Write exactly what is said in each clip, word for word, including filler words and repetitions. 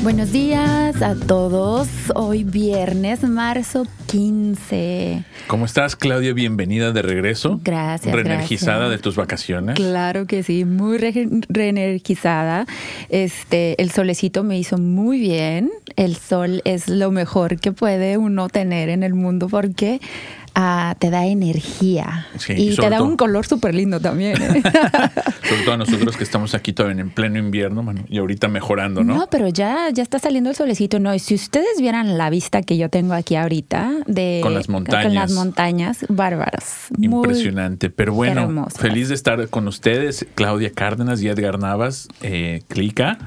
Buenos días a todos. Hoy viernes, marzo quince. ¿Cómo estás, Claudia? Bienvenida de regreso. Gracias. Reenergizada, gracias. De tus vacaciones. Claro que sí, muy re- reenergizada. Este, el solecito me hizo muy bien. El sol es lo mejor que puede uno tener en el mundo porque Uh, te da energía, sí, y, y te da todo un color súper lindo también, ¿eh? Sobre todo a nosotros que estamos aquí todavía en pleno invierno, mano, y ahorita mejorando, ¿no? No, pero ya, ya está saliendo el solecito, ¿no? Y si ustedes vieran la vista que yo tengo aquí ahorita, de, con las montañas. Con las montañas, bárbaras. Impresionante. Pero bueno, hermoso. Feliz de estar con ustedes, Claudia Cárdenas y Edgar Navas, eh, Clica,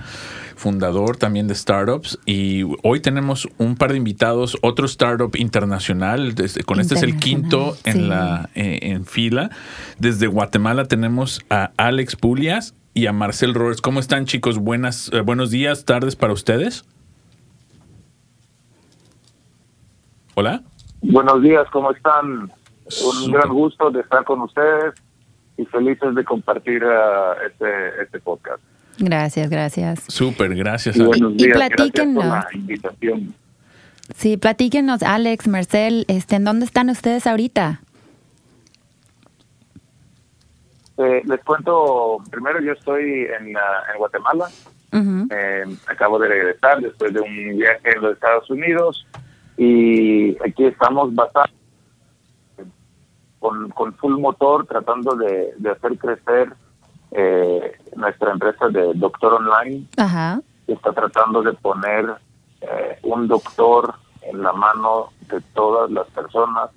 fundador también de Startups, y hoy tenemos un par de invitados, otro startup internacional, desde, con internacional. Este es el quinto sí. en la eh, en fila. Desde Guatemala tenemos a Alex Poulias y a Marcel Roberts. ¿Cómo están, chicos? Buenas, eh, buenos días, tardes para ustedes. Hola. Buenos días, ¿cómo están? Super. Un gran gusto de estar con ustedes y felices de compartir uh, este, este podcast. Gracias, gracias. Súper, gracias. Y, buenos días, y platíquenos. Gracias por la invitación. Sí, platíquenos, Alex, Marcel, este, ¿en dónde están ustedes ahorita? Eh, les cuento, primero yo estoy en, uh, en Guatemala. Uh-huh. Eh, acabo de regresar después de un viaje en los Estados Unidos y aquí estamos basados con, con full motor tratando de, de hacer crecer Eh, nuestra empresa de Doctor Online. Ajá. Está tratando de poner eh, un doctor en la mano de todas las personas,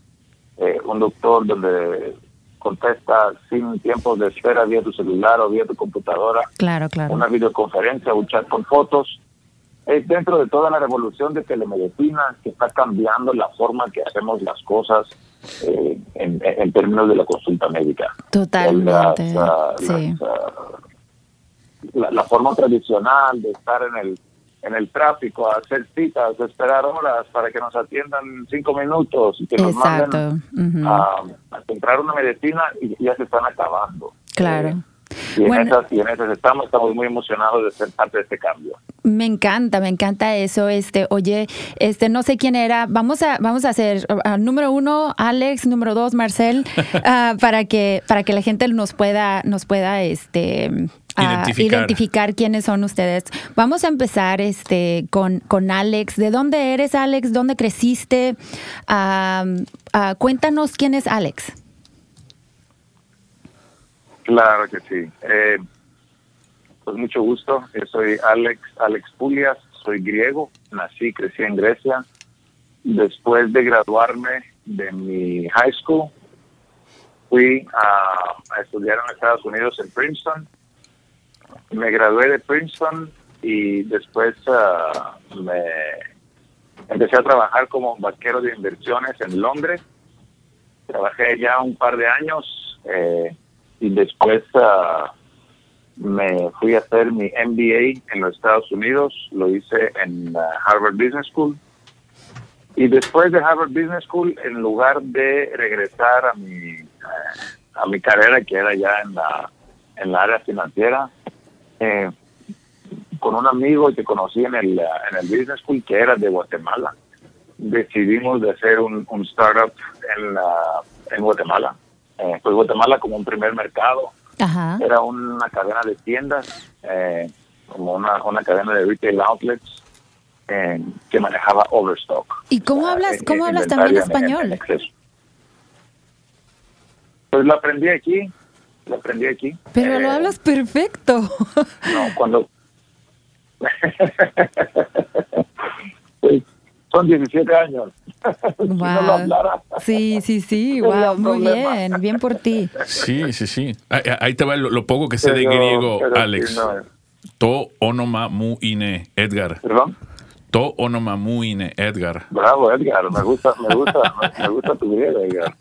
eh, un doctor donde contesta sin tiempos de espera vía tu celular o vía tu computadora, claro, claro. Una videoconferencia, un chat con fotos. Es dentro de toda la revolución de telemedicina que está cambiando la forma que hacemos las cosas. Eh, en, en términos de la consulta médica. Totalmente. La, la, sí. la, la, la forma tradicional de estar en el en el tráfico, hacer citas, esperar horas para que nos atiendan cinco minutos y que nos Exacto. manden uh-huh. a, a comprar una medicina y, y ya se están acabando. Claro. Eh, Y en, bueno, esas, y en esas estamos, estamos muy emocionados de ser parte de este cambio. Me encanta, me encanta eso. Este, oye, este, no sé quién era. Vamos a, vamos a hacer uh, número uno, Alex, número dos, Marcel, uh, para que, para que la gente nos pueda, nos pueda, este. A identificar. identificar quiénes son ustedes. Vamos a empezar este con, con Alex. ¿De dónde eres, Alex? ¿Dónde creciste? Uh, uh, cuéntanos quién es Alex. Claro que sí. Eh, pues mucho gusto. Yo soy Alex, Alex Poulias, soy griego, nací y crecí en Grecia. Después de graduarme de mi high school, fui a, a estudiar en Estados Unidos en Princeton. Me gradué de Princeton y después uh, me empecé a trabajar como banquero de inversiones en Londres. Trabajé ya un par de años. Eh, Y después uh, me fui a hacer mi M B A en los Estados Unidos. Lo hice en uh, Harvard Business School. Y después de Harvard Business School, en lugar de regresar a mi uh, a mi carrera, que era ya en la en la área financiera, eh, con un amigo que conocí en el, uh, en el Business School, que era de Guatemala, decidimos de hacer un, un startup en, uh, en Guatemala. Eh, pues Guatemala como un primer mercado. Ajá. Era una cadena de tiendas, eh, como una, una cadena de retail outlets eh, que manejaba overstock. ¿Y cómo hablas, eh, cómo hablas también español? En, en pues lo aprendí aquí, lo aprendí aquí. Pero eh, lo hablas perfecto. No, cuando... pues, Son diecisiete años. Wow. Si no lo hablara. Sí, sí, sí. Wow, muy bien. Bien por ti. Sí, sí, sí. Ahí, ahí te va lo, lo poco que sé pero, de griego, Alex. Sí, no. To onoma mu ine, Edgar. ¿Perdón? To onoma mu ine, Edgar. Bravo, Edgar. Me gusta, me gusta. me gusta tu griego, Edgar.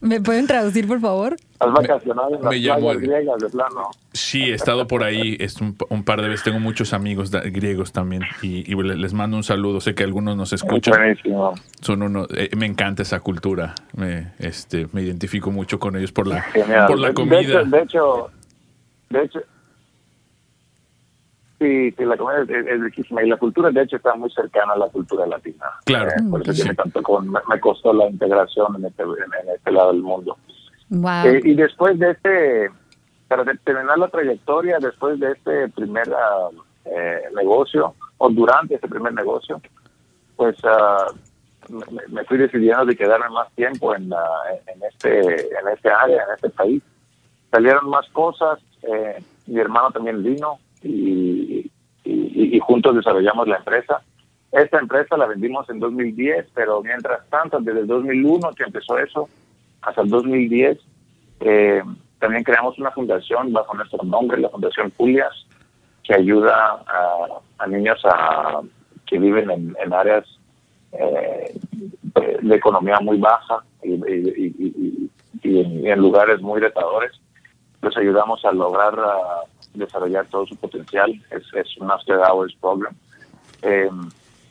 ¿Me pueden traducir, por favor? Has vacacionado en las playas griegas, de plano. Sí, he estado por ahí es un, un par de veces. Tengo muchos amigos da, griegos también y, y les mando un saludo. Sé que algunos nos escuchan. Buenísimo. Son unos, eh, me encanta esa cultura. Me, este, me identifico mucho con ellos por la, por la comida. De hecho, de hecho, de hecho sí, sí, la comida es, es riquísima y la cultura, de hecho, está muy cercana a la cultura latina. Claro. Eh, por eso sí. me, tanto con, me, me costó la integración en este, en, en este lado del mundo. Wow. Eh, y después de este... Para terminar la trayectoria después de este primer uh, eh, negocio, o durante este primer negocio, pues uh, me, me fui decidiendo de quedarme más tiempo en, uh, en, este, en este área, en este país. Salieron más cosas, eh, mi hermano también vino y, y, y, y juntos desarrollamos la empresa. Esta empresa la vendimos en dos mil diez, pero mientras tanto, desde el dos mil uno que empezó eso, hasta el dos mil diez, eh, también creamos una fundación bajo nuestro nombre, la Fundación Poulias, que ayuda a, a niños a, que viven en, en áreas eh, de, de economía muy baja y, y, y, y, y, en, y en lugares muy retadores. Los ayudamos a lograr a desarrollar todo su potencial. Es, es un after hours program. Eh,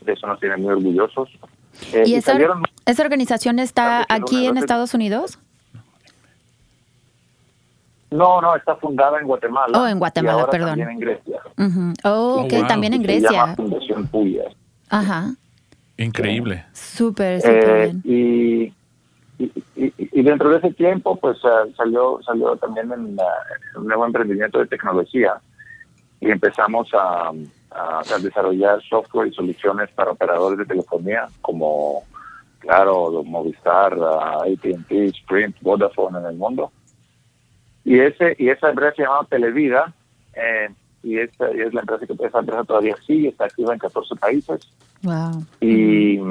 de eso nos tienen muy orgullosos. Eh, ¿Y, y esa, salieron, esa organización está aquí en Estados Unidos? No, no, está fundada en Guatemala. Oh, en Guatemala, y ahora perdón. También en Grecia. Uh-huh. Oh, ok, wow. También en Grecia. Se llama Fundación Poulias. Ajá. Increíble. Súper, sí. súper eh, bien. Y, y, y dentro de ese tiempo, pues uh, salió salió también en, uh, un nuevo emprendimiento de tecnología y empezamos a, a, a desarrollar software y soluciones para operadores de telefonía como, claro, Movistar, uh, A T and T, Sprint, Vodafone en el mundo. Y ese y esa empresa se llama Televida, eh, y, esa, y es la empresa que esa empresa todavía sigue, está activa en catorce países. Wow. Y, y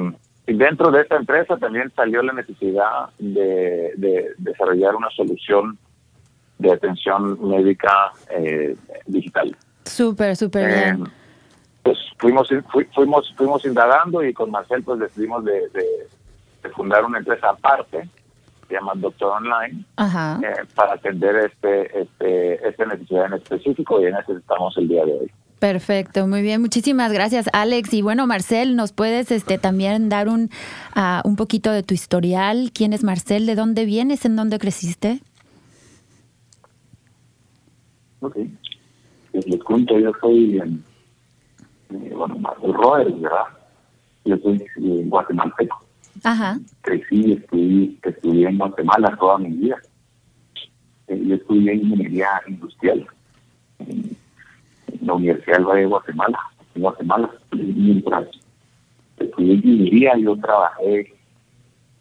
dentro de esta empresa también salió la necesidad de, de desarrollar una solución de atención médica eh, digital. Súper, súper eh, bien. Pues fuimos, fu, fuimos, fuimos indagando y con Marcel pues decidimos de, de, de fundar una empresa aparte. Se llama Doctor Online, eh, para atender este, este, esta necesidad en específico y en eso estamos el día de hoy. Perfecto, muy bien, muchísimas gracias, Alex. Y bueno, Marcel, ¿nos puedes este también dar un uh, un poquito de tu historial? ¿Quién es Marcel? ¿De dónde vienes? ¿En dónde creciste? Ok, les, les cuento, yo soy en, bueno, Marcel Roberts, ¿verdad? Yo soy guatemalteco. Ajá. Crecí, estudié, estudié en Guatemala toda mi vida. Eh, yo estudié ingeniería industrial en la Universidad del Valle de Guatemala. En Guatemala, mientras estudié ingeniería, yo trabajé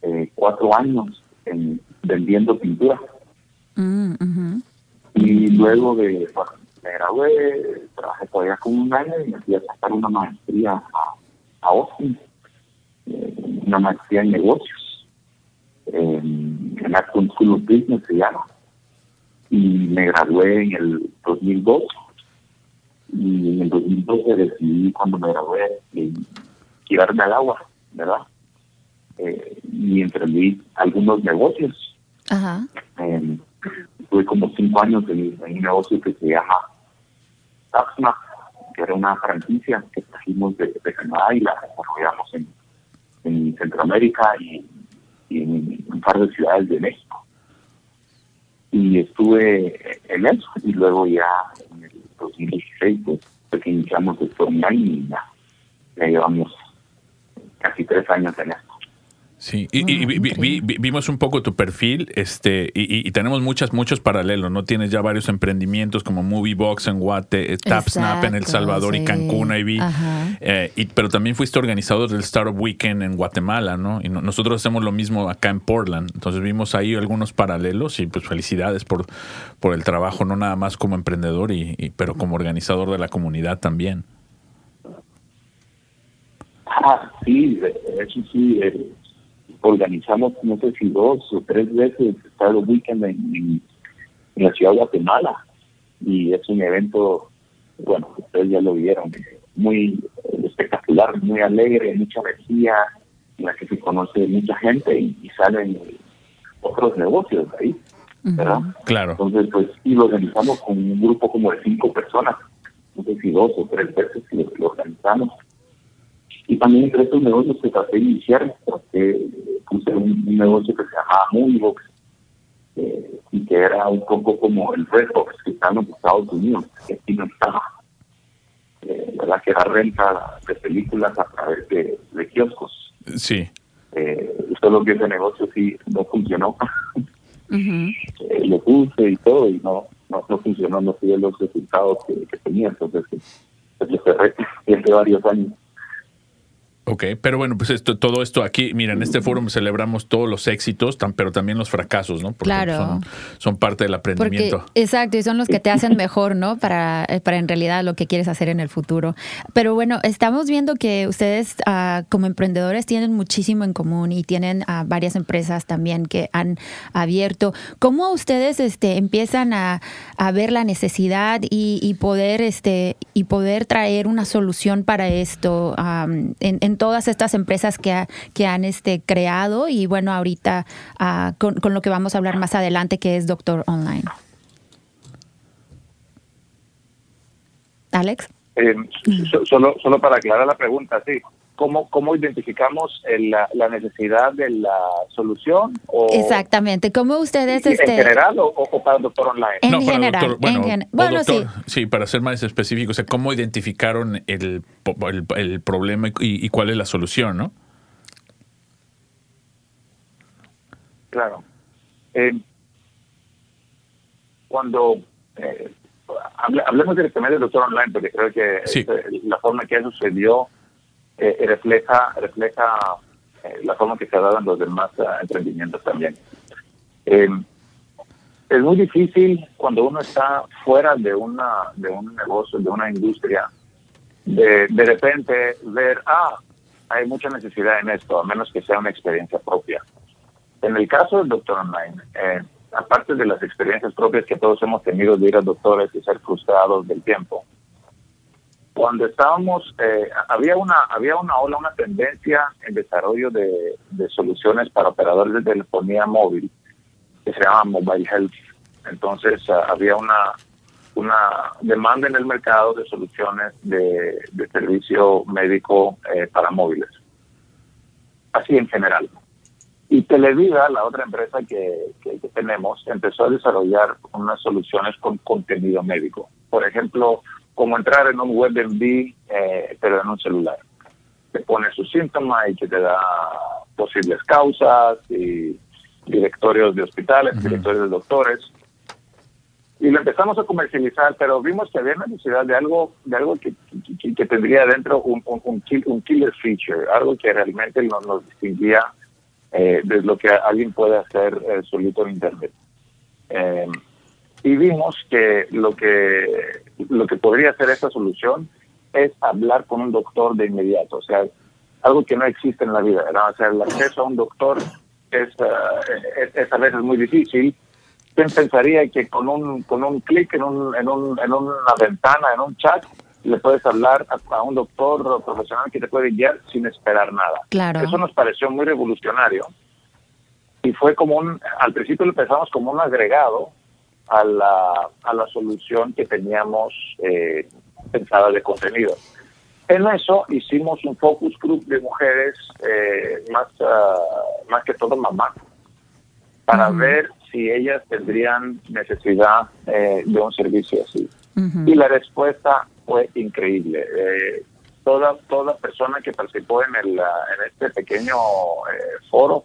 eh, cuatro años en, vendiendo pintura. Mm, uh-huh. Y luego de, bueno, me gradué, trabajé todavía como un año y me fui a sacar una maestría a, a Austin. Una maestría en negocios en, en la School of Business se llama, y me gradué en el dos mil dos y en el dos mil doce decidí cuando me gradué eh, tirarme al agua, ¿verdad? Eh, y emprendí algunos negocios. Ajá. Eh, tuve como cinco años en, en un negocio que se llama Taxma, que era una franquicia que trajimos de, de Canadá y la desarrollamos en en Centroamérica y, y en un par de ciudades de México. Y estuve en eso, y luego ya en el dos mil dieciséis, pues, pues iniciamos esto online y ya, ya llevamos casi tres años en esto. Sí, y, y, y vi, vi, vimos un poco tu perfil, este, y, y tenemos muchas, muchos paralelos, ¿no? Tienes ya varios emprendimientos como Moviebox en Guate, TapSnap en El Salvador, sí. Y Cancún, ahí vi. Eh, y, pero también fuiste organizador del Startup Weekend en Guatemala, ¿no? Y no, nosotros hacemos lo mismo acá en Portland. Entonces vimos ahí algunos paralelos y pues felicidades por, por el trabajo, no nada más como emprendedor, y, y pero como organizador de la comunidad también. Ah, sí, eso sí, eh, organizamos, no sé si dos o tres veces Startup Weekend en, en, en la ciudad de Guatemala, y es un evento, bueno, ustedes ya lo vieron, muy espectacular, muy alegre, mucha energía, en la que se conoce mucha gente y, y salen otros negocios ahí, ¿verdad? Uh-huh. Claro. Entonces, pues, y lo organizamos con un grupo como de cinco personas, no sé si dos o tres veces que lo, lo organizamos. Y también entre estos negocios que traté de iniciar, porque puse un, un negocio que se llamaba Moviebox, eh, y que era un poco como el Redbox que está en los Estados Unidos, que aquí no estaba. Eh, ¿Verdad? Que era renta de películas a través de, de kioscos. Sí. Eh, solo que ese negocio sí no funcionó. Uh-huh. eh, lo puse y todo, y no no, no funcionó, no tuve los resultados que, que tenía. Entonces, lo cerré desde varios años. Ok, pero bueno, pues esto, todo esto aquí, mira, en este foro celebramos todos los éxitos, tan, pero también los fracasos, ¿no? Porque claro. Son, son parte del aprendimiento. Porque, exacto, y son los que te hacen mejor, ¿no? Para, para en realidad lo que quieres hacer en el futuro. Pero bueno, estamos viendo que ustedes uh, como emprendedores tienen muchísimo en común y tienen uh, varias empresas también que han abierto. ¿Cómo ustedes este, empiezan a, a ver la necesidad y, y, poder, este, y poder traer una solución para esto um, en, en todas estas empresas que, ha, que han este, creado y bueno, ahorita uh, con, con lo que vamos a hablar más adelante, que es Doctor Online? ¿Alex? Eh, so, solo, solo para aclarar la pregunta, sí. ¿Cómo, cómo identificamos el, la, la necesidad de la solución? O exactamente. ¿Cómo ustedes...? ¿En este, general o, o para el Doctor Online? En no, general. Para el doctor, bueno, en gen- bueno doctor, sí. Sí, para ser más específico, o sea, ¿cómo identificaron el, el, el problema y, y cuál es la solución, no? Claro. Eh, cuando... Eh, hable, hablemos directamente del Doctor Online, porque creo que sí. es, la forma que eso sucedió... Eh, refleja refleja eh, la forma que se daban los demás eh, emprendimientos también. Eh, es muy difícil cuando uno está fuera de una de un negocio, de una industria, de, de repente ver, ah, hay mucha necesidad en esto, a menos que sea una experiencia propia. En el caso del Doctor Online, eh, aparte de las experiencias propias que todos hemos tenido de ir a doctores y ser frustrados del tiempo, cuando estábamos, eh, había una había una ola, una tendencia en desarrollo de, de soluciones para operadores de telefonía móvil, que se llama Mobile Health. Entonces, uh, había una una demanda en el mercado de soluciones de, de servicio médico eh, para móviles. Así en general. Y Televida, la otra empresa que, que, que tenemos, empezó a desarrollar unas soluciones con contenido médico. Por ejemplo, como entrar en un WebMD, eh, pero en un celular. Te pone sus síntomas y que te da posibles causas y directorios de hospitales, uh-huh. directorios de doctores. Y lo empezamos a comercializar, pero vimos que había necesidad de algo de algo que, que, que tendría dentro un, un, un, kill, un killer feature, algo que realmente nos, nos distinguía eh, de lo que alguien puede hacer eh, solito en Internet. Eh, Y vimos que lo que lo que podría hacer esta solución es hablar con un doctor de inmediato, o sea, algo que no existe en la vida, ¿verdad? O sea, el acceso a un doctor es, uh, es, es a veces muy difícil. ¿Quién pensaría que con un con un clic en un en un en una ventana, en un chat, le puedes hablar a, a un doctor profesional que te puede guiar sin esperar nada? Claro. Eso nos pareció muy revolucionario y fue como un, al principio lo pensamos como un agregado a la a la solución que teníamos eh, pensada de contenido. En eso hicimos un focus group de mujeres, eh, más uh, más que todo mamás, para uh-huh. ver si ellas tendrían necesidad eh, de un servicio así. Uh-huh. Y la respuesta fue increíble. Eh, toda toda persona que participó en el en este pequeño eh, foro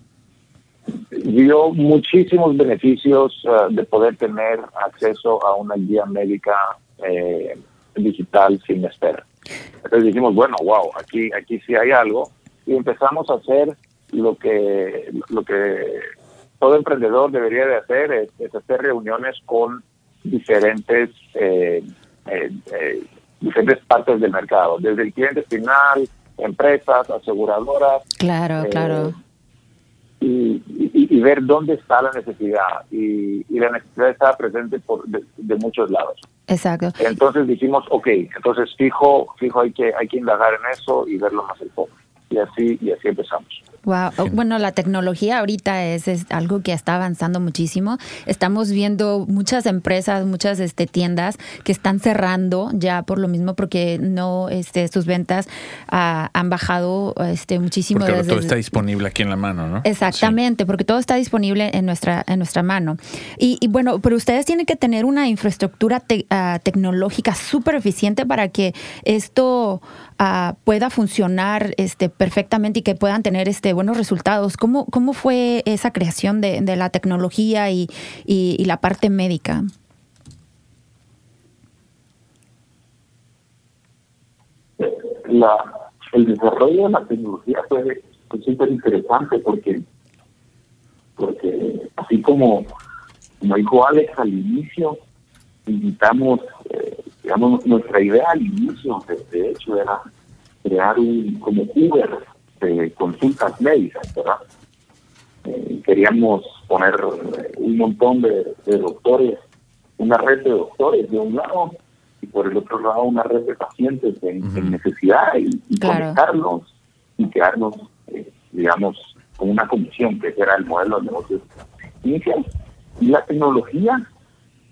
dio muchísimos beneficios uh, de poder tener acceso a una guía médica eh, digital sin espera. Entonces dijimos, bueno, wow, aquí aquí sí hay algo, y empezamos a hacer lo que lo que todo emprendedor debería de hacer, es, es hacer reuniones con diferentes eh, eh, eh, diferentes partes del mercado, desde el cliente final empresas, aseguradoras. Claro, eh, claro. Y, y, y ver dónde está la necesidad. Y, y la necesidad está presente por, de, de muchos lados. Exacto. Entonces dijimos, ok, entonces fijo, fijo hay que hay que indagar en eso y verlo más el foco. Y así, y así empezamos. Wow. Bueno, la tecnología ahorita es, es algo que está avanzando muchísimo. Estamos viendo muchas empresas, muchas este, tiendas que están cerrando ya por lo mismo porque no este, sus ventas ah, han bajado este, muchísimo. Porque desde, todo está disponible aquí en la mano, ¿no? Exactamente, sí. Porque todo está disponible en nuestra en nuestra mano. Y, y bueno, pero ustedes tienen que tener una infraestructura te, ah, tecnológica súper eficiente para que esto ah, pueda funcionar este, perfectamente y que puedan tener este buenos resultados. ¿Cómo, cómo fue esa creación de, de la tecnología y, y, y la parte médica? La, el desarrollo de la tecnología fue, fue súper interesante porque, porque así como, como dijo Alex al inicio, invitamos, eh, digamos, nuestra idea al inicio, de, de hecho, era crear un como Uber, de consultas médicas, ¿verdad? Eh, queríamos poner un montón de, de doctores, una red de doctores de un lado y por el otro lado una red de pacientes en, uh-huh. en necesidad y, y claro. conectarnos y quedarnos, eh, digamos, con una comisión, que era el modelo de negocios inicial. Y la tecnología,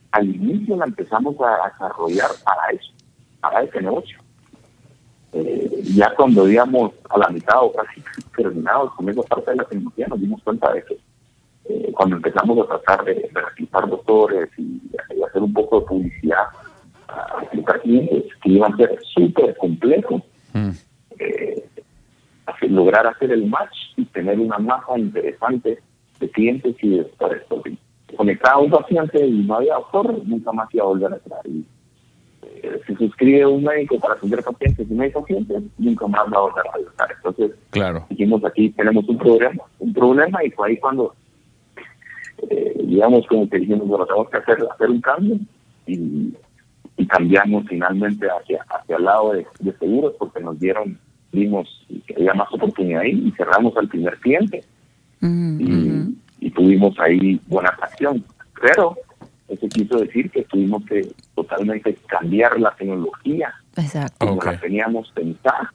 al inicio la empezamos a desarrollar para eso, para ese negocio. Eh, ya cuando íbamos a la mitad o casi terminados con esa parte de la tecnología, nos dimos cuenta de que eh, cuando empezamos a tratar de reclutar doctores y, y hacer un poco de publicidad a reclutar clientes, que iban a ser súper complejos, mm. eh, hacer, lograr hacer el match y tener una masa interesante de clientes y de doctores. Conectaba a un paciente y no había doctor, nunca más iba a volver a entrar. Y, se suscribe un médico para atender pacientes y no hay pacientes, nunca más va a volver a ayudar. Entonces, claro. dijimos aquí tenemos un problema, un problema y fue ahí cuando, eh, digamos, como que dijimos, bueno, tenemos que hacer, hacer un cambio y, y cambiamos finalmente hacia, hacia el lado de, de seguros porque nos dieron, vimos que había más oportunidad ahí y cerramos al primer cliente mm-hmm. y, y tuvimos ahí buena atracción. Pero eso quiso decir que tuvimos que totalmente cambiar la tecnología Exacto. como okay. la teníamos pensada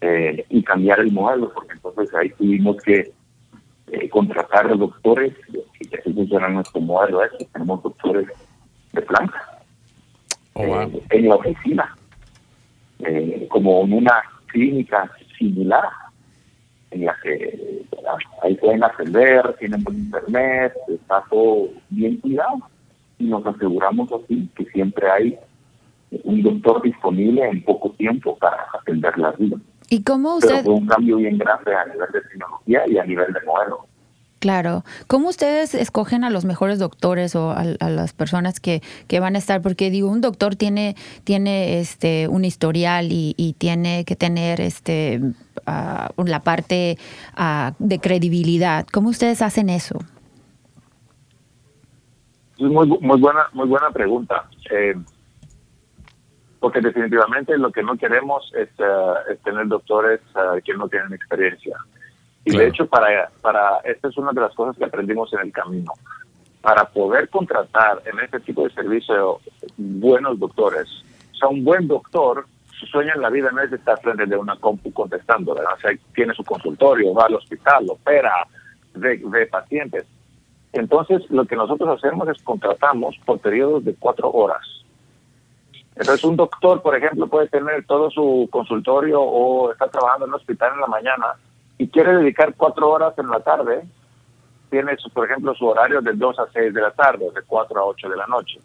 eh, y cambiar el modelo, porque entonces ahí tuvimos que eh, contratar a los doctores, que así funciona nuestro modelo, es que tenemos doctores de planta oh, wow. eh, en la oficina, eh, como en una clínica similar en la que ¿verdad? ahí pueden atender, tienen buen internet, está todo bien cuidado y nos aseguramos así que siempre hay un doctor disponible en poco tiempo para atender las vidas. ¿Y cómo usted... Pero fue un cambio bien grande a nivel de tecnología y a nivel de modelo. Claro. ¿Cómo ustedes escogen a los mejores doctores o a, a las personas que, que van a estar? Porque digo, un doctor tiene tiene este un historial y, y tiene que tener este uh, la parte uh, de credibilidad. ¿Cómo ustedes hacen eso? Muy muy buena muy buena pregunta. Eh, porque definitivamente lo que no queremos es, uh, es tener doctores uh, que no tienen experiencia. Y claro. de hecho, para, para esta es una de las cosas que aprendimos en el camino. Para poder contratar en este tipo de servicio buenos doctores, o sea, un buen doctor, su sueño en la vida no es estar frente de una compu contestando, ¿verdad? O sea, tiene su consultorio, va al hospital, opera, ve, ve pacientes. Entonces, lo que nosotros hacemos es contratamos por periodos de cuatro horas. Entonces, un doctor, por ejemplo, puede tener todo su consultorio o está trabajando en un hospital en la mañana y quiere dedicar cuatro horas en la tarde, tiene, su, por ejemplo, su horario de dos a seis de la tarde, de cuatro a ocho de la noche,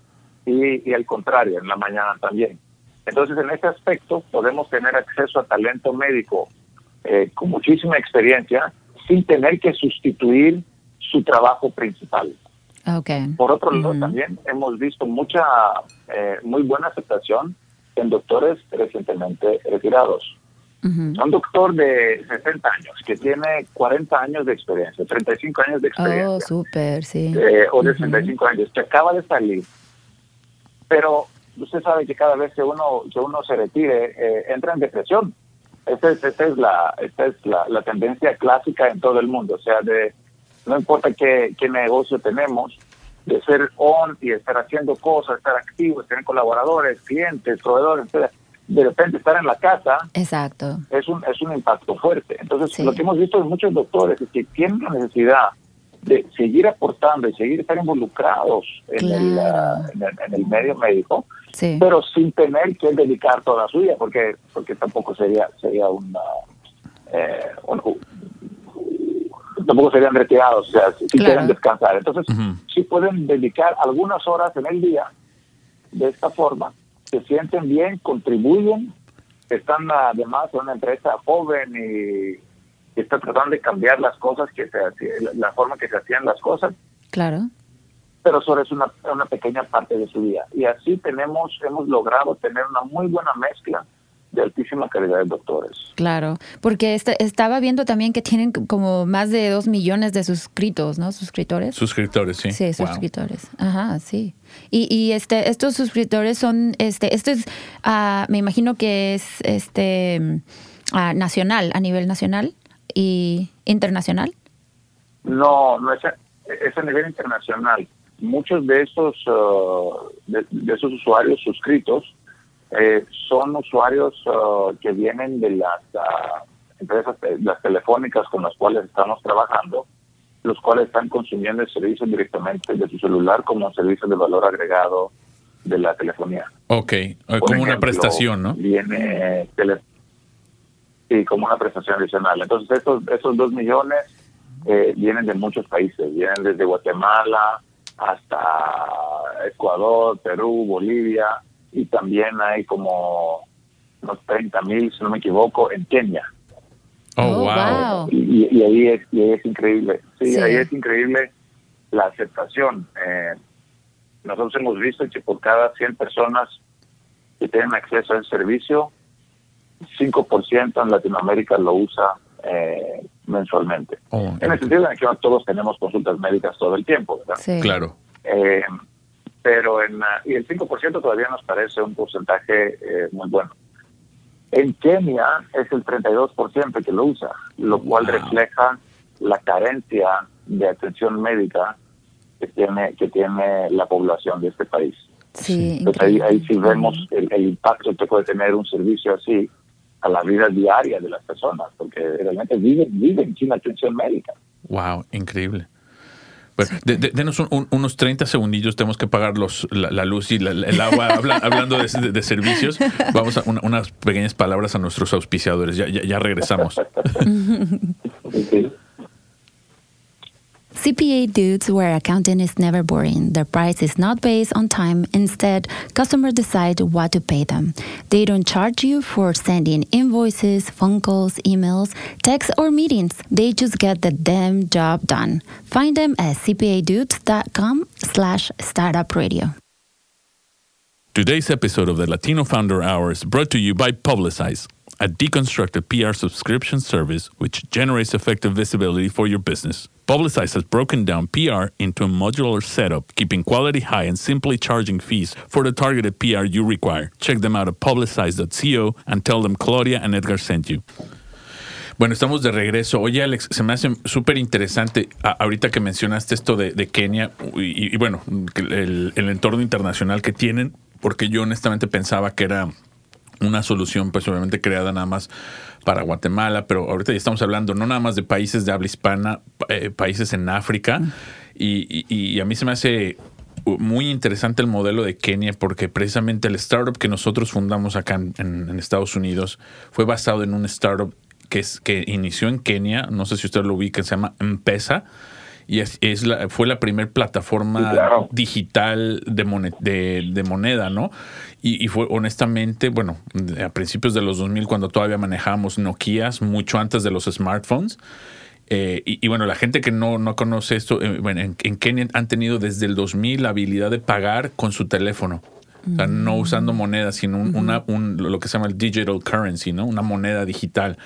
y, y al contrario, en la mañana también. Entonces, en ese aspecto, podemos tener acceso a talento médico eh, con muchísima experiencia, sin tener que sustituir su trabajo principal. Okay. Por otro lado, mm-hmm. también hemos visto mucha, eh, muy buena aceptación en doctores recientemente retirados. Uh-huh. Un doctor de sesenta años que tiene cuarenta años de experiencia, treinta y cinco años de experiencia. Oh, súper, sí. Eh, o de uh-huh. sesenta y cinco años, que acaba de salir. Pero usted sabe que cada vez que uno, que uno se retire, eh, entra en depresión. Esa es, esa es, la, esa es la, la tendencia clásica en todo el mundo. O sea, de no importa qué, qué negocio tenemos, de ser on y estar haciendo cosas, estar activos, tener colaboradores, clientes, proveedores, etcétera. De repente estar en la casa, exacto, es un es un impacto fuerte. Entonces, sí, lo que hemos visto en muchos doctores es que tienen la necesidad de seguir aportando y seguir estar involucrados en, claro, el, uh, en, el, en el medio médico, sí, pero sin tener que dedicar toda su vida, porque porque tampoco sería sería una, eh, un, tampoco serían retirados, o sea, si claro, quieren descansar. Entonces, uh-huh, sí pueden dedicar algunas horas en el día de esta forma, se sienten bien, contribuyen, están además en una empresa joven y y está tratando de cambiar las cosas que se hacían, la forma que se hacían las cosas. Claro. Pero solo es una, una pequeña parte de su vida. Y así tenemos, hemos logrado tener una muy buena mezcla de altísima calidad de doctores. Claro, porque est- estaba viendo también que tienen como más de dos millones de suscritos, ¿no? Suscriptores. Suscriptores, sí. Sí, suscriptores. Wow. Ajá, sí. Y, y este, estos suscriptores son, este, esto es, uh, me imagino que es, este, uh, nacional, a nivel nacional. ¿Y internacional? No, no es a, es a nivel internacional. Muchos de esos, uh, de, de esos usuarios suscritos eh, son usuarios uh, que vienen de las uh, empresas, las telefónicas con las cuales estamos trabajando, los cuales están consumiendo el servicio directamente de su celular como servicio de valor agregado de la telefonía. Ok, como Por ejemplo, una prestación, ¿no? Viene tele- Sí, como una prestación adicional. Entonces, estos, esos dos millones eh, vienen de muchos países. Vienen desde Guatemala hasta Ecuador, Perú, Bolivia, y también hay como unos treinta mil, si no me equivoco, en Kenia. ¡Oh, wow! Y, y, ahí, es, y ahí es increíble. Sí, sí, ahí es increíble la aceptación. Eh, nosotros hemos visto que por cada cien personas que tienen acceso al servicio, cinco por ciento en Latinoamérica lo usa eh, mensualmente. Oh, en el sentido de que todos tenemos consultas médicas todo el tiempo, ¿verdad? Sí. Claro. Eh, pero en, y el cinco por ciento todavía nos parece un porcentaje eh, muy bueno. En Kenia es el treinta y dos por ciento que lo usa, lo cual, wow, refleja la carencia de atención médica que tiene que tiene la población de este país. Sí. Entonces, ahí, ahí sí vemos el, el impacto que puede tener un servicio así a la vida diaria de las personas, porque realmente viven, viven sin atención médica. Wow, increíble. Bueno, sí, de, de, denos un, un, unos treinta segundillos, tenemos que pagar los, la, la luz y la, el agua, habla, hablando de, de, de servicios. Vamos a una, unas pequeñas palabras a nuestros auspiciadores, ya, ya, ya regresamos. Sí. C P A Dudes, where accounting is never boring. Their price is not based on time. Instead, customers decide what to pay them. They don't charge you for sending invoices, phone calls, emails, texts, or meetings. They just get the damn job done. Find them at cpadudes.com slash startup radio. Today's episode of the Latino Founder Hour is brought to you by Publicize, a deconstructed P R subscription service which generates effective visibility for your business. Publicize has broken down P R into a modular setup, keeping quality high and simply charging fees for the targeted P R you require. Check them out at publicize dot co and tell them Claudia and Edgar sent you. Bueno, estamos de regreso. Oye, Alex, se me hace súper interesante ahorita que mencionaste esto de, de Kenia y, y bueno, el, el entorno internacional que tienen, porque yo honestamente pensaba que era una solución pues obviamente creada nada más para Guatemala, pero ahorita ya estamos hablando no nada más de países de habla hispana, eh, países en África, y, y, y a mí se me hace muy interesante el modelo de Kenia porque precisamente el startup que nosotros fundamos acá en, en, en Estados Unidos fue basado en un startup que, es, que inició en Kenia, no sé si usted lo ubica, se llama M-Pesa, y es, es la, fue la primer plataforma, claro, digital de, monet, de, de moneda, ¿no? Y, y fue honestamente, bueno, a principios de los dos mil, cuando todavía manejábamos Nokias, mucho antes de los smartphones. Eh, y, y bueno, la gente que no, no conoce esto, eh, bueno, en, en Kenia han tenido desde el dos mil la habilidad de pagar con su teléfono. O sea, no usando moneda, sino un, una, un, lo que se llama el digital currency, ¿no? Una moneda digital.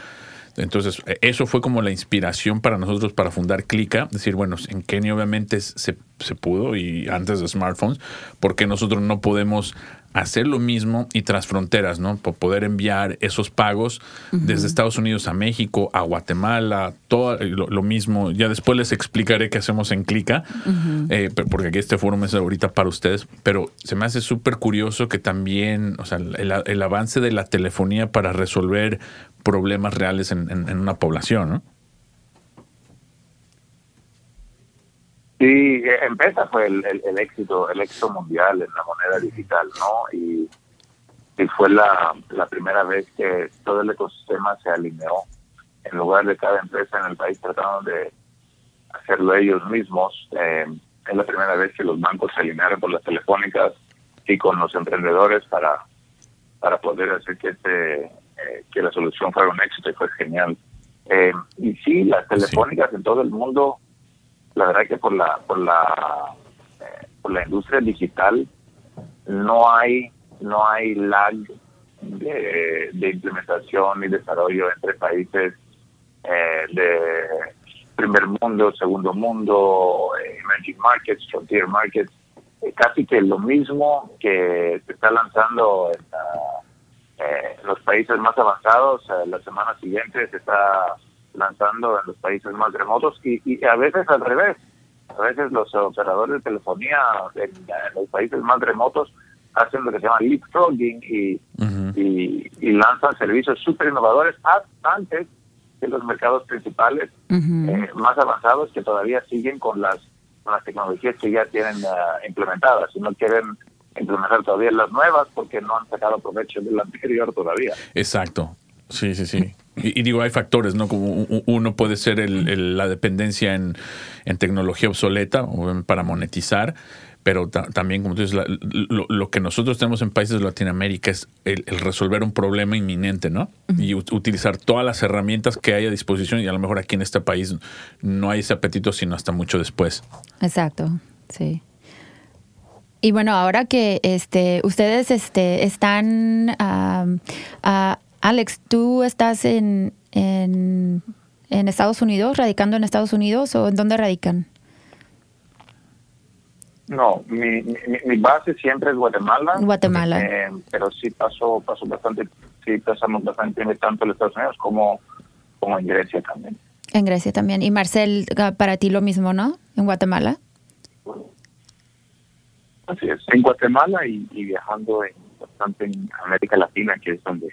Entonces, eso fue como la inspiración para nosotros para fundar Clica. Es decir, bueno, en Kenia obviamente se se pudo y antes de smartphones, porque nosotros no podemos hacer lo mismo y tras fronteras, ¿no? Por poder enviar esos pagos uh-huh. desde Estados Unidos a México, a Guatemala, todo lo, lo mismo. Ya después les explicaré qué hacemos en Clica, uh-huh. eh, porque aquí este foro es ahorita para ustedes. Pero se me hace súper curioso que también, o sea, el, el avance de la telefonía para resolver problemas reales en, en, en una población, ¿no? Sí, M-Pesa fue el, el, el éxito, el éxito mundial en la moneda digital, ¿no? Y, y fue la, la primera vez que todo el ecosistema se alineó. En lugar de cada empresa en el país trataron de hacerlo ellos mismos. Eh, es la primera vez que los bancos se alinearon con las telefónicas y con los emprendedores para, para poder hacer que este, eh, que la solución fuera un éxito, y fue genial. Eh, y sí, las telefónicas sí. en todo el mundo. La verdad que por la por la eh, por la industria digital no hay no hay lag de, de implementación y desarrollo entre países eh, de primer mundo, segundo mundo, eh, emerging markets, frontier markets, eh, casi que lo mismo que se está lanzando en, la, eh, en los países más avanzados, eh, la semana siguiente se está lanzando en los países más remotos, y, y a veces al revés. A veces los operadores de telefonía en, en los países más remotos hacen lo que se llama leapfrogging y, uh-huh. y, y lanzan servicios súper innovadores antes que los mercados principales uh-huh. eh, más avanzados, que todavía siguen con las, con las tecnologías que ya tienen uh, implementadas y no quieren implementar todavía las nuevas porque no han sacado provecho del anterior todavía. Exacto. Sí, sí, sí. Y, y digo, hay factores, ¿no? Como uno puede ser el, el, la dependencia en, en tecnología obsoleta o para monetizar, pero ta- también, como tú dices, la, lo, lo que nosotros tenemos en países de Latinoamérica es el, el resolver un problema inminente, ¿no? Y u- utilizar todas las herramientas que hay a disposición, y a lo mejor aquí en este país no hay ese apetito sino hasta mucho después. Exacto, sí. Y bueno, ahora que este ustedes este están... Um, uh, Alex, ¿tú estás en, en, en Estados Unidos, radicando en Estados Unidos, o en dónde radican? No, mi, mi, mi base siempre es Guatemala. Guatemala. Eh, pero sí paso, paso bastante, sí pasamos bastante tanto en Estados Unidos como, como en Grecia también. En Grecia también. Y Marcel, para ti lo mismo, ¿no? En Guatemala. Así es, en Guatemala y, y viajando en, bastante en América Latina, que es donde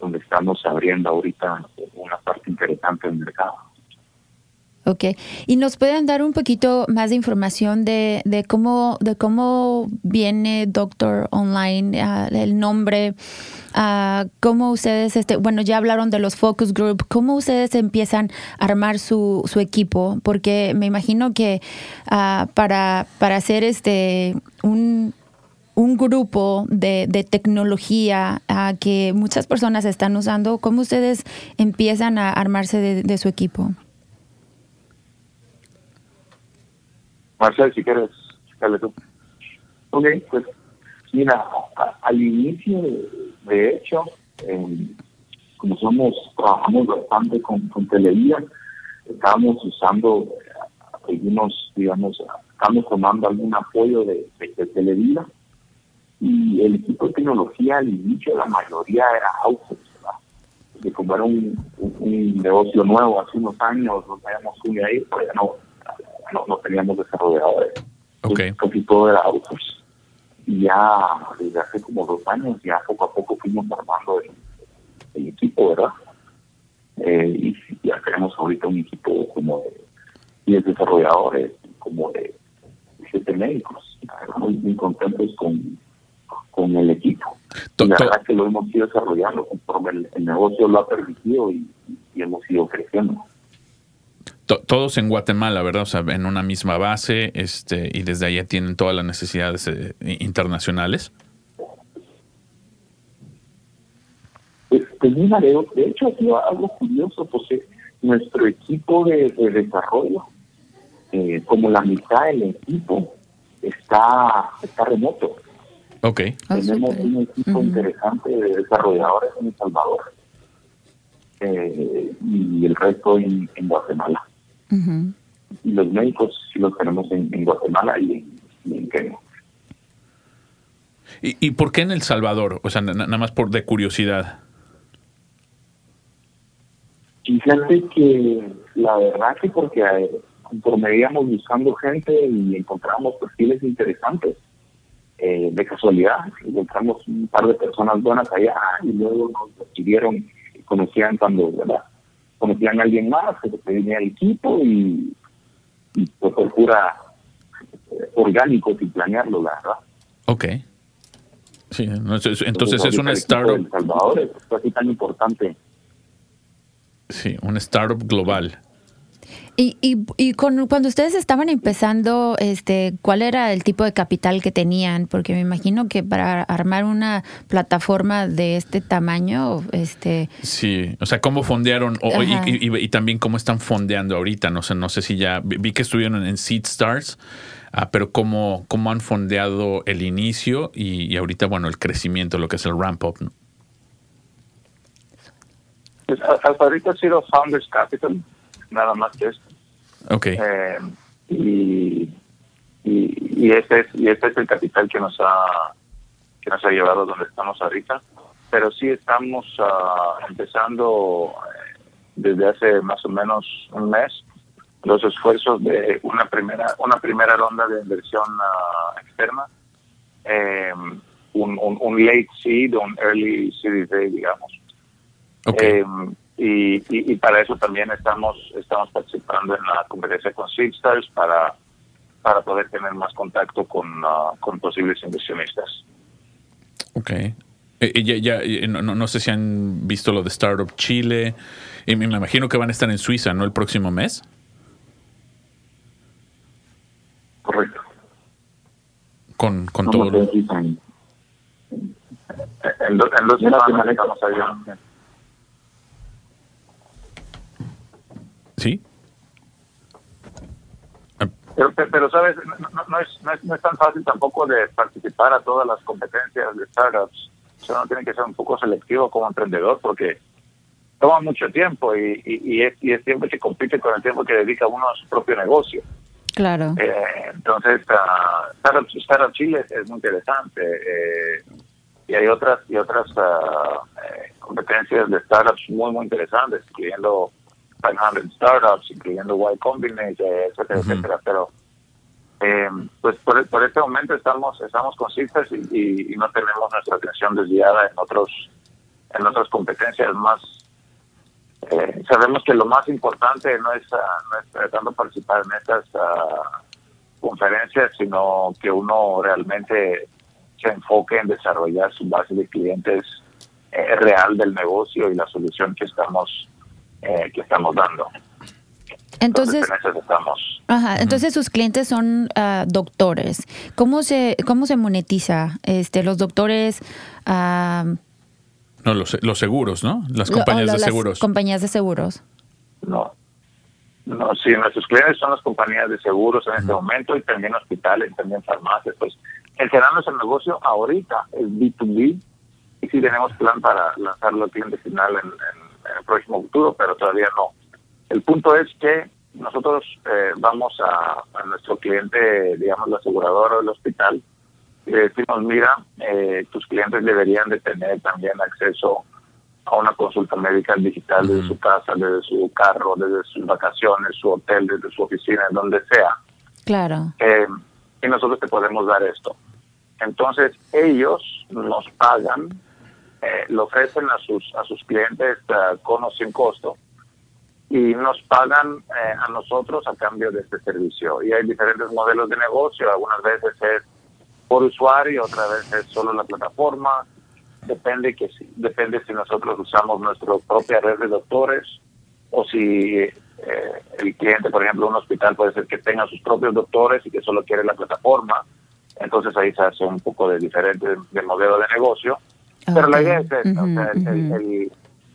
donde estamos abriendo ahorita una parte interesante del mercado. Ok. ¿Y nos pueden dar un poquito más de información de, de cómo de cómo viene Doctor Online, uh, el nombre, uh, cómo ustedes, este, bueno, ya hablaron de los focus group, cómo ustedes empiezan a armar su, su equipo? Porque me imagino que uh, para, para hacer este un... un grupo de, de tecnología uh, que muchas personas están usando, ¿cómo ustedes empiezan a armarse de, de su equipo? Marcel, si quieres, dale tú. Ok, pues mira, a, al inicio, de hecho, eh, como somos, trabajamos bastante con, con Televida, estábamos usando algunos, digamos, estamos tomando algún apoyo de, de, de Televida, y el equipo de tecnología al inicio la mayoría era outsourcing, ¿verdad? Porque como era un, un, un negocio nuevo hace unos años, no teníamos uno ahí, pues ya no, no, no teníamos desarrolladores. Okay. Casi todo era outsourcing. Y ya desde hace como dos años ya poco a poco fuimos armando el, el equipo, ¿verdad? Eh, y ya tenemos ahorita un equipo como de diez desarrolladores, como de siete médicos. Estamos muy contentos con con el equipo. To- la verdad to- que lo hemos ido desarrollando conforme el, el negocio lo ha permitido y, y hemos ido creciendo. To- todos en Guatemala, ¿verdad? O sea, en una misma base, este, y desde allá tienen todas las necesidades eh, internacionales. Este, mira, de, de hecho, aquí algo curioso, porque nuestro equipo de, de desarrollo, eh, como la mitad del equipo, está, está remoto. Okay. Tenemos un equipo uh-huh. interesante de desarrolladores en El Salvador eh, y el resto en, en Guatemala. Uh-huh. y los médicos sí los tenemos en, en Guatemala y en, en Kenia. ¿Y, ¿Y por qué en El Salvador? O sea, na- nada más por de curiosidad. Fíjate que la verdad que porque conforme íbamos buscando gente y encontramos perfiles interesantes, eh, de casualidad, encontramos un par de personas buenas allá y luego nos decidieron, conocían cuando, ¿verdad? Conocían a alguien más, que se pedía el equipo y, y pues por pura eh, orgánico sin planearlo, la verdad. Ok. Sí, entonces, entonces es una startup. El Salvador es así tan importante. Sí, una startup global. Y y, y con, cuando ustedes estaban empezando, este, ¿cuál era el tipo de capital que tenían? Porque me imagino que para armar una plataforma de este tamaño, este. Sí, o sea, ¿cómo fondearon? O, y, y, y, y también cómo están fondeando ahorita. No sé, no sé si ya vi que estuvieron en SeedStars, ah, pero cómo cómo han fondeado el inicio y, y ahorita, bueno, el crecimiento, lo que es el ramp up, ¿no? Pues hasta ahorita ha sido Founders Capital, nada más que esto. Okay. Eh, y y, y este es y este es el capital que nos ha que nos ha llevado donde estamos ahorita. Pero sí estamos uh, empezando desde hace más o menos un mes los esfuerzos de una primera una primera ronda de inversión uh, externa, eh, un, un un late seed, un early seed day, digamos. Okay. Eh, y, y, y para eso también estamos estamos participando en la conferencia con SeedStars para para poder tener más contacto con uh, con posibles inversionistas. Okay. Eh, ya, ya, eh, no, no sé si han visto lo de Startup Chile. Eh, me imagino que van a estar en Suiza, ¿no? El próximo mes. Correcto. Con con todo. Lo... En, en los en los semanas estamos allá. Sí. Pero, pero sabes, no, no, es, no, es, no es tan fácil tampoco de participar a todas las competencias de startups. O sea, uno tiene que ser un poco selectivo como emprendedor porque toma mucho tiempo y, y, y, es, y es tiempo que compite con el tiempo que dedica uno a su propio negocio. Claro. Eh, entonces, uh, startup, startup Chile es muy interesante. Eh, y hay otras y otras uh, eh, competencias de startups muy, muy interesantes, incluyendo quinientas startups, incluyendo Y Combinator, etcétera, uh-huh. etcétera. Pero eh, pues por, por este momento estamos estamos con cifras y, y, y no tenemos nuestra atención desviada en otros en otras competencias más. Eh, sabemos que lo más importante no es, uh, no es tanto participar en estas uh, conferencias, sino que uno realmente se enfoque en desarrollar su base de clientes eh, real del negocio y la solución que estamos Eh, que estamos dando. Entonces, entonces, estamos. Ajá, entonces sus clientes son uh, doctores. ¿Cómo se cómo se monetiza? Este, los doctores. Uh, no, los, los seguros, ¿no? Las compañías lo, lo, de seguros. Las compañías de seguros. No, no, sí, nuestros clientes son las compañías de seguros en uh-huh. este momento y también hospitales, también farmacias. Pues el que da nuestro negocio ahorita es B dos B y sí tenemos plan para lanzarlo al cliente final en, en en el próximo futuro, pero todavía no. El punto es que nosotros eh, vamos a, a nuestro cliente, digamos, la aseguradora o el hospital, y le decimos, mira, eh, tus clientes deberían de tener también acceso a una consulta médica digital desde su casa, desde su carro, desde sus vacaciones, su hotel, desde su oficina, en donde sea. Claro. Eh, y nosotros te podemos dar esto. Entonces, ellos nos pagan. Eh, lo ofrecen a sus a sus clientes uh, con o sin costo y nos pagan eh, a nosotros a cambio de este servicio. Y hay diferentes modelos de negocio, algunas veces es por usuario, otras veces es solo la plataforma, depende que si, depende si nosotros usamos nuestra propia red de doctores o si eh, el cliente, por ejemplo, un hospital puede ser que tenga sus propios doctores y que solo quiere la plataforma, entonces ahí se hace un poco de diferente de modelo de negocio. Pero okay. la idea es esta, uh-huh, o sea, el, uh-huh. el,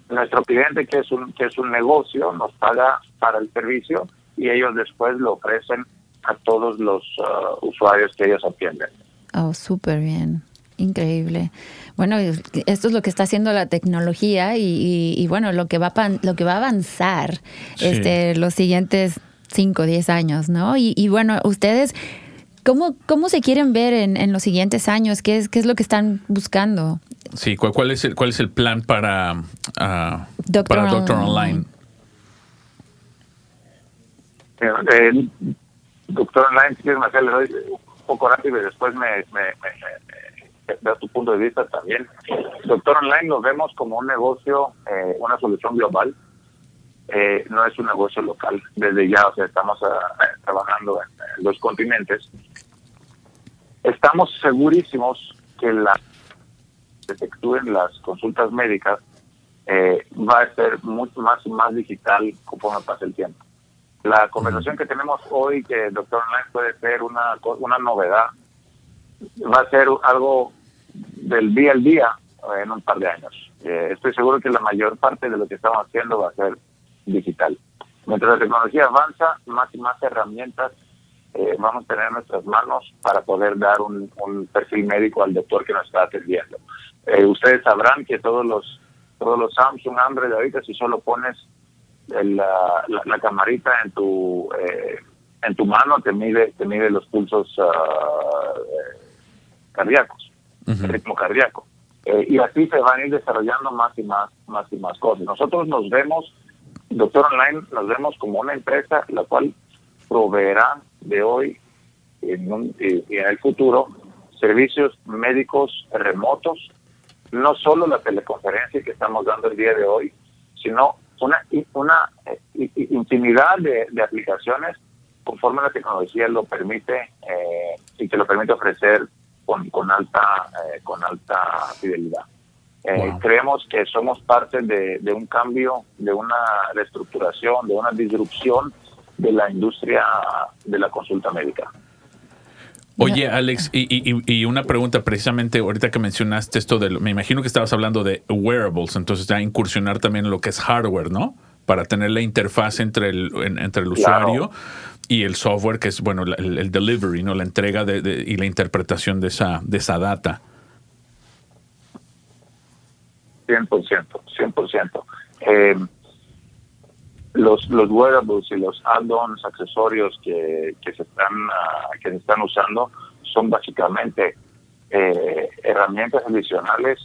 nuestro cliente que es un que es un negocio nos paga para el servicio y ellos después lo ofrecen a todos los uh, usuarios que ellos atienden. Oh, súper bien. Increíble. Bueno, esto es lo que está haciendo la tecnología y, y, y bueno, lo que va pan, lo que va a avanzar sí. este los siguientes cinco, diez años, ¿no? Y, y bueno, ustedes, ¿cómo, cómo se quieren ver en, en los siguientes años? ¿Qué es, qué es lo que están buscando? Sí, ¿cuál, cuál, es, el, cuál es el plan para, uh, Doctor, para Doctor Online? El Doctor Online, si quieres, Marcel, le doy un poco rápido y después me, me, me, me da tu punto de vista también. Doctor Online nos vemos como un negocio, eh, una solución global. Eh, no es un negocio local. Desde ya, o sea, estamos a, a, trabajando en, en los continentes. Estamos segurísimos que la que se efectúen las consultas médicas eh, va a ser mucho más más digital conforme pase el tiempo. La conversación que tenemos hoy, que el Doctor Online puede ser una, una novedad, va a ser algo del día al día en un par de años. Eh, estoy seguro que la mayor parte de lo que estamos haciendo va a ser digital. Mientras la tecnología avanza, más y más herramientas eh, vamos a tener en nuestras manos para poder dar un, un perfil médico al doctor que nos está atendiendo. Eh, ustedes sabrán que todos los todos los Samsung, Android, ahorita si solo pones el, la, la, la camarita en tu eh, en tu mano te mide te mide los pulsos uh, eh, cardíacos, uh-huh. el ritmo cardíaco. Eh, y así se van a ir desarrollando más y más más y más cosas. Nosotros nos vemos, Doctor Online, nos vemos como una empresa la cual proveerá de hoy y en, un, y, y en el futuro servicios médicos remotos, no solo la teleconferencia que estamos dando el día de hoy, sino una, una eh, infinidad de, de aplicaciones conforme la tecnología lo permite eh, y que lo permite ofrecer con, con, alta, eh, con alta fidelidad. Eh, wow. Creemos que somos parte de, de un cambio, de una reestructuración, de una disrupción de la industria de la consulta médica. Oye, Alex, y, y, y una pregunta precisamente ahorita que mencionaste esto de, me imagino que estabas hablando de wearables, entonces ya incursionar también en lo que es hardware, ¿no? Para tener la interfaz entre el en, entre el usuario claro. y el software, que es bueno el, el delivery, ¿no? La entrega de, de, y la interpretación de esa de esa data. cien por ciento, cien por ciento. Eh, los los wearables y los add-ons, accesorios que, que se están uh, que se están usando son básicamente eh, herramientas adicionales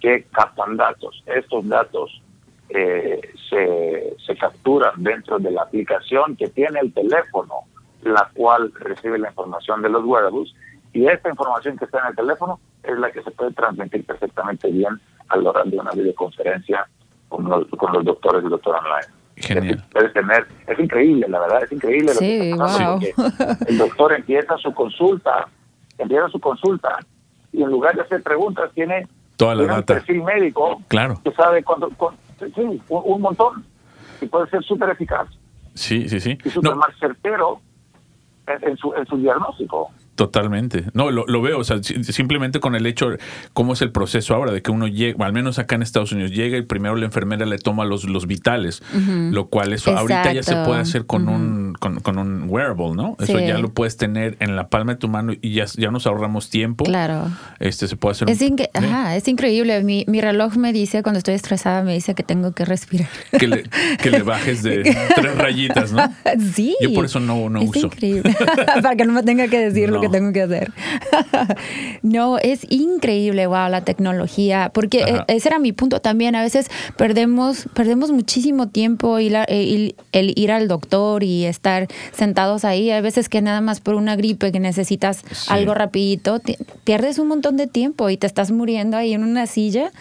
que captan datos. Estos datos eh, se, se capturan dentro de la aplicación que tiene el teléfono, la cual recibe la información de los wearables, y esta información que está en el teléfono es la que se puede transmitir perfectamente bien a la hora de una videoconferencia con los, con los doctores del Doctor Online. Genial. Puedes tener, es increíble, la verdad, es increíble. Sí, lo que wow. El doctor empieza su consulta, empieza su consulta y en lugar de hacer preguntas tiene, Toda la tiene un perfil médico claro. que sabe cuánto, con, sí, un, un montón y puede ser súper eficaz. Sí, sí, sí. Y súper no. más certero en, en, su, en su diagnóstico. Totalmente. No, lo, lo veo. O sea, simplemente con el hecho, cómo es el proceso ahora, de que uno llega, al menos acá en Estados Unidos, llega y primero la enfermera le toma los, los vitales, uh-huh. lo cual eso Exacto. ahorita ya se puede hacer con uh-huh. un con, con un wearable, ¿no? Sí. Eso ya lo puedes tener en la palma de tu mano y ya, ya nos ahorramos tiempo. Claro. Este se puede hacer. Es, un, inc- ¿sí? Ajá, es increíble. Mi, mi reloj me dice, cuando estoy estresada, me dice que tengo que respirar. Que le, que le bajes de tres rayitas, ¿no? Sí. Yo por eso no, no es uso. Es increíble. Para que no me tenga que decir no. lo que tengo que hacer. No, es increíble, wow, la tecnología, porque Ajá. ese era mi punto también. A veces perdemos perdemos muchísimo tiempo y la, el, el ir al doctor y estar sentados ahí. Hay veces que nada más por una gripe que necesitas sí. algo rapidito, te, pierdes un montón de tiempo y te estás muriendo ahí en una silla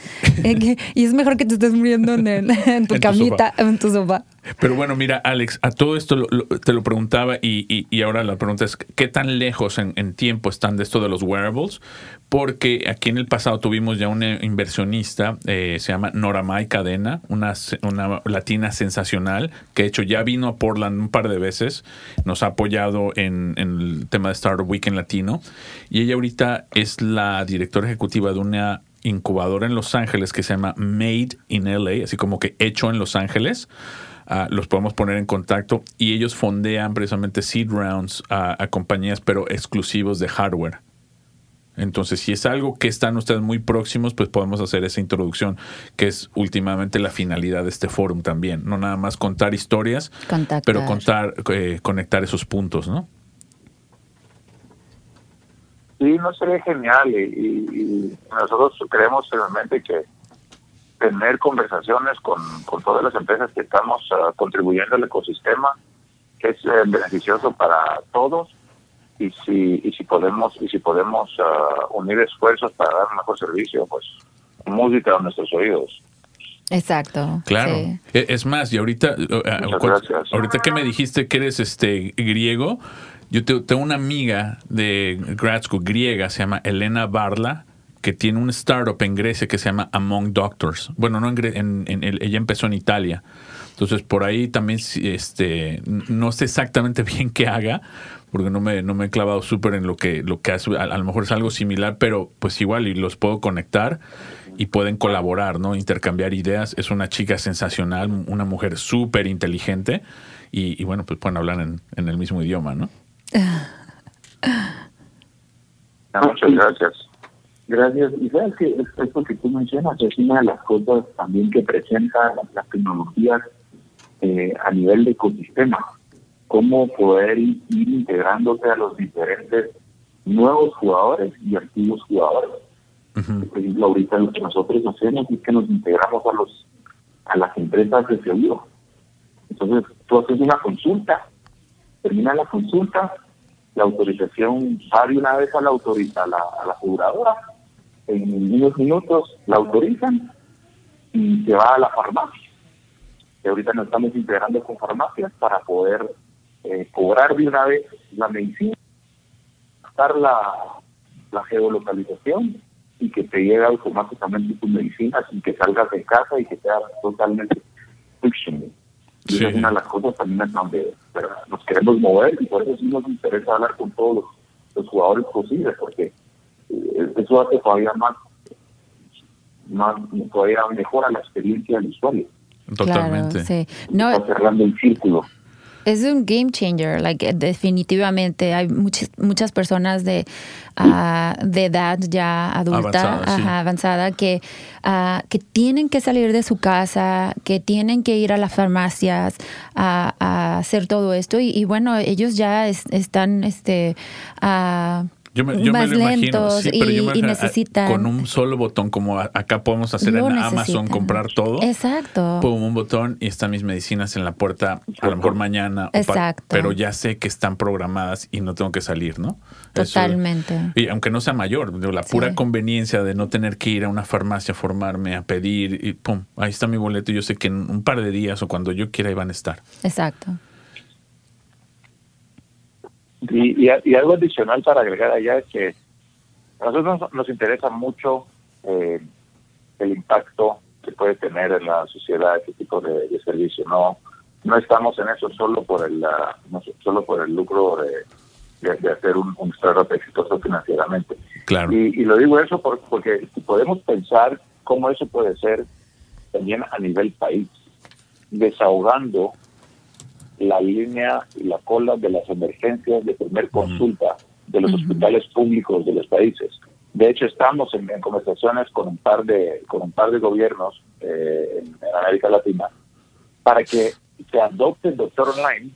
que, y es mejor que te estés muriendo en, el, en tu en camita, tu en tu sofá. Pero bueno, mira, Alex, a todo esto lo, lo, te lo preguntaba y, y, y ahora la pregunta es, ¿qué tan lejos en, en tiempo están de esto de los wearables? Porque aquí en el pasado tuvimos ya una inversionista, eh, se llama Noramay Cadena, una, una latina sensacional, que de hecho ya vino a Portland un par de veces, nos ha apoyado en, en el tema de Startup Weekend Latino, y ella ahorita es la directora ejecutiva de una incubadora en Los Ángeles que se llama Made in L A, así como que hecho en Los Ángeles. Uh, los podemos poner en contacto y ellos fondean precisamente seed rounds a, a compañías, pero exclusivos de hardware. Entonces, si es algo que están ustedes muy próximos, pues podemos hacer esa introducción, que es últimamente la finalidad de este fórum también. No nada más contar historias, Contactar. pero contar, eh, conectar esos puntos, ¿no? Sí, no, sería genial. Y, y, y nosotros creemos realmente que tener conversaciones con, con todas las empresas que estamos uh, contribuyendo al ecosistema es eh, beneficioso para todos. Y si y si podemos y si podemos uh, unir esfuerzos para dar un mejor servicio, pues música a nuestros oídos. Exacto. Claro. Sí. Es más, y ahorita ahorita que me dijiste que eres este griego, yo tengo una amiga de grad school griega, se llama Elena Barla, que tiene un startup en Grecia que se llama Among Doctors. Bueno, no en, Gre- en, en, en ella empezó en Italia. Entonces, por ahí también este no sé exactamente bien qué haga, porque no me, no me he clavado súper en lo que lo que hace. A, a lo mejor es algo similar, pero pues igual y los puedo conectar y pueden colaborar, ¿no? Intercambiar ideas. Es una chica sensacional, una mujer súper inteligente y, y bueno, pues pueden hablar en, en el mismo idioma, ¿no? Muchas gracias. Gracias. Y sabes que esto que tú mencionas es una de las cosas también que presenta las tecnologías eh, a nivel de ecosistema. Cómo poder ir integrándose a los diferentes nuevos jugadores y antiguos jugadores. Uh-huh. Por ejemplo, ahorita lo que nosotros hacemos es que nos integramos a los a las empresas de seguro. Entonces, tú haces una consulta, termina la consulta, la autorización sale una vez a la autoriza, a la, a la aseguradora, en unos minutos la autorizan y se va a la farmacia. Y ahorita nos estamos integrando con farmacias para poder eh, cobrar de una vez la medicina, gastar la, la geolocalización y que te llegue automáticamente tu medicina sin que salgas de casa y que sea totalmente frictionless. Y sí. Es una de las cosas también donde nos queremos mover y por eso sí nos interesa hablar con todos los, los jugadores posibles, porque eh, eso hace todavía más, más, todavía mejora la experiencia del usuario. Totalmente. Claro, sí. No, está cerrando el círculo. Es un game changer, like, definitivamente. Hay muchas muchas personas de, uh, de edad ya adulta, avanzada, sí. ajá, avanzada que, uh, que tienen que salir de su casa, que tienen que ir a las farmacias a, a hacer todo esto. Y, y bueno, ellos ya es, están... este uh, Yo me, yo me lo imagino, sí, pero y, yo me imagino necesitan, con un solo botón, como a, acá podemos hacer en necesitan. Amazon, comprar todo. Exacto. Pongo un botón y están mis medicinas en la puerta, a lo mejor mañana. Exacto. Pa, pero ya sé que están programadas y no tengo que salir, ¿no? Totalmente. Eso, y aunque no sea mayor, la pura sí. conveniencia de no tener que ir a una farmacia a formarme, a pedir, y pum, ahí está mi boleto y yo sé que en un par de días o cuando yo quiera ahí van a estar. Exacto. Y, y, y algo adicional para agregar allá es que a nosotros nos, nos interesa mucho eh, el impacto que puede tener en la sociedad este tipo de, de servicio. No no estamos en eso solo por el la, no, solo por el lucro de, de, de hacer un, un startup exitoso financieramente. Claro. Y, y lo digo eso por, porque podemos pensar cómo eso puede ser también a nivel país, desahogando la línea y la cola de las emergencias de primer consulta de los uh-huh. hospitales públicos de los países. De hecho, estamos en, en conversaciones con un par de con un par de gobiernos eh, en, en América Latina para que se adopte el Doctor Online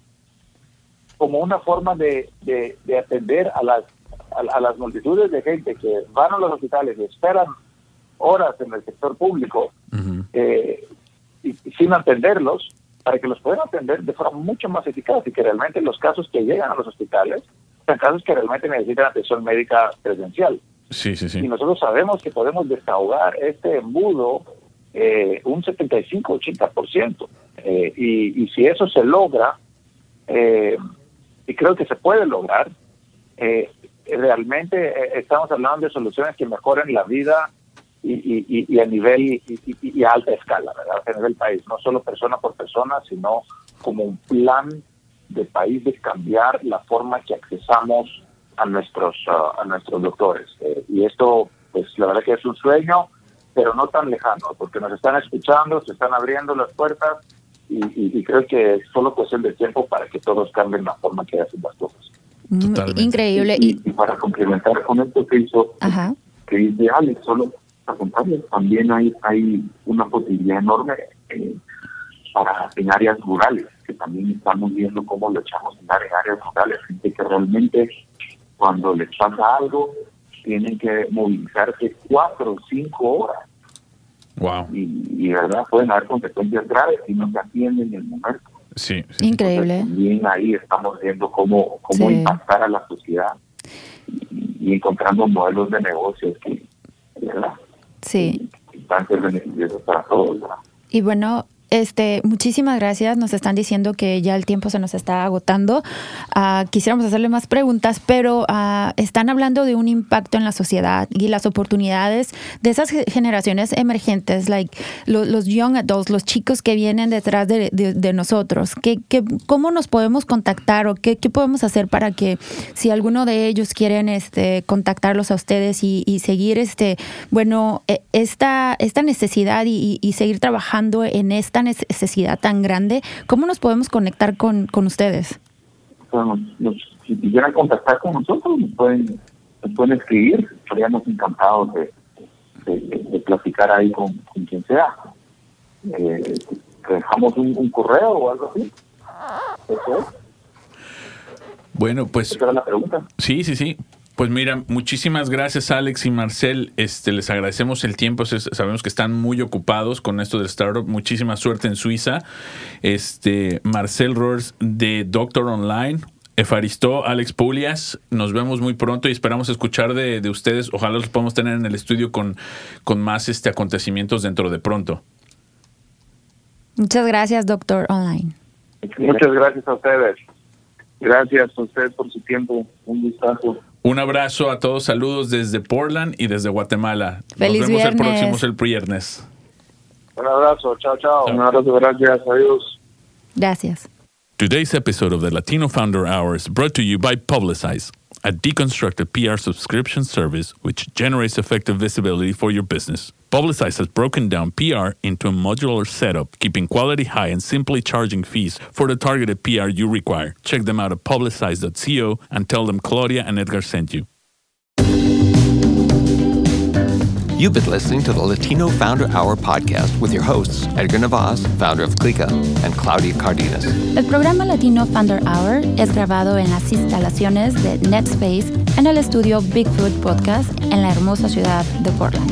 como una forma de, de, de atender a las a, a las multitudes de gente que van a los hospitales y esperan horas en el sector público uh-huh. eh, y, sin atenderlos, para que los puedan atender de forma mucho más eficaz y que realmente los casos que llegan a los hospitales son casos que realmente necesitan atención médica presencial. Sí, sí, sí. Y nosotros sabemos que podemos desahogar este embudo eh, un setenta y cinco a ochenta por ciento. Eh, y, y si eso se logra, eh, y creo que se puede lograr, eh, realmente estamos hablando de soluciones que mejoren la vida Y, y, y a nivel y, y, y a alta escala, ¿verdad? A nivel país, no solo persona por persona, sino como un plan de país de cambiar la forma que accesamos a nuestros uh, a nuestros doctores. Eh, y esto, pues la verdad que es un sueño, pero no tan lejano, porque nos están escuchando, se están abriendo las puertas y, y, y creo que es solo cuestión de tiempo para que todos cambien la forma que hacen las cosas. Totalmente. Increíble. Y, y para complementar con esto que hizo, Ajá. que dice Alex, solo para contarles, también hay, hay una posibilidad enorme eh, para en áreas rurales, que también estamos viendo cómo lo echamos en áreas rurales. Gente que realmente cuando les pasa algo tienen que movilizarse cuatro o cinco horas. Wow. Y, y verdad, pueden haber consecuencias graves si no se atienden en el momento. Sí, sí. Increíble. Entonces, bien ahí estamos viendo cómo, cómo sí. impactar a la sociedad y, y encontrando modelos de negocios que, ¿verdad? Sí. Que están siendo beneficiosos para todos, ¿verdad? Y bueno, Este, muchísimas gracias. Nos están diciendo que ya el tiempo se nos está agotando. Uh, quisiéramos hacerle más preguntas, pero uh, están hablando de un impacto en la sociedad y las oportunidades de esas generaciones emergentes, like lo, los young adults, los chicos que vienen detrás de, de, de nosotros. ¿Qué, qué, ¿Cómo nos podemos contactar o qué, qué podemos hacer para que si alguno de ellos quieren este, contactarlos a ustedes y, y seguir este, bueno, esta, esta necesidad y, y seguir trabajando en esta necesidad tan grande? ¿Cómo nos podemos conectar con, con ustedes? Bueno, los, si quisieran contactar con nosotros, nos pueden, nos pueden escribir. Estaríamos encantados de, de, de platicar ahí con, con quien sea. Eh, dejamos un, un correo o algo así. Eso es. Bueno, pues... ¿Esa era la pregunta? Sí, sí, sí. Pues mira, muchísimas gracias Alex y Marcel, este, les agradecemos el tiempo, sabemos que están muy ocupados con esto del startup, muchísima suerte en Suiza. Este, Marcel Roberts de Doctor Online, Efaristo, Alex Poulias, nos vemos muy pronto y esperamos escuchar de, de ustedes, ojalá los podamos tener en el estudio con, con más este, acontecimientos dentro de pronto. Muchas gracias Doctor Online. Muchas gracias a ustedes. Gracias a ustedes por su tiempo, un gustazo. Un abrazo a todos, saludos desde Portland y desde Guatemala. Feliz Nos vemos viernes. el próximo el viernes. Un abrazo, chao, chao. Un abrazo, gracias, adiós. Gracias. Today's episode of the Latino Founder Hour is brought to you by Publicize, a deconstructed P R subscription service which generates effective visibility for your business. Publicize has broken down P R into a modular setup, keeping quality high and simply charging fees for the targeted P R you require. Check them out at publicize dot co and tell them Claudia and Edgar sent you. You've been listening to the Latino Founder Hour podcast with your hosts, Edgar Navas, founder of Clica, and Claudia Cardenas. El programa Latino Founder Hour es grabado en las instalaciones de Netspace en el estudio Bigfoot Podcast en la hermosa ciudad de Portland.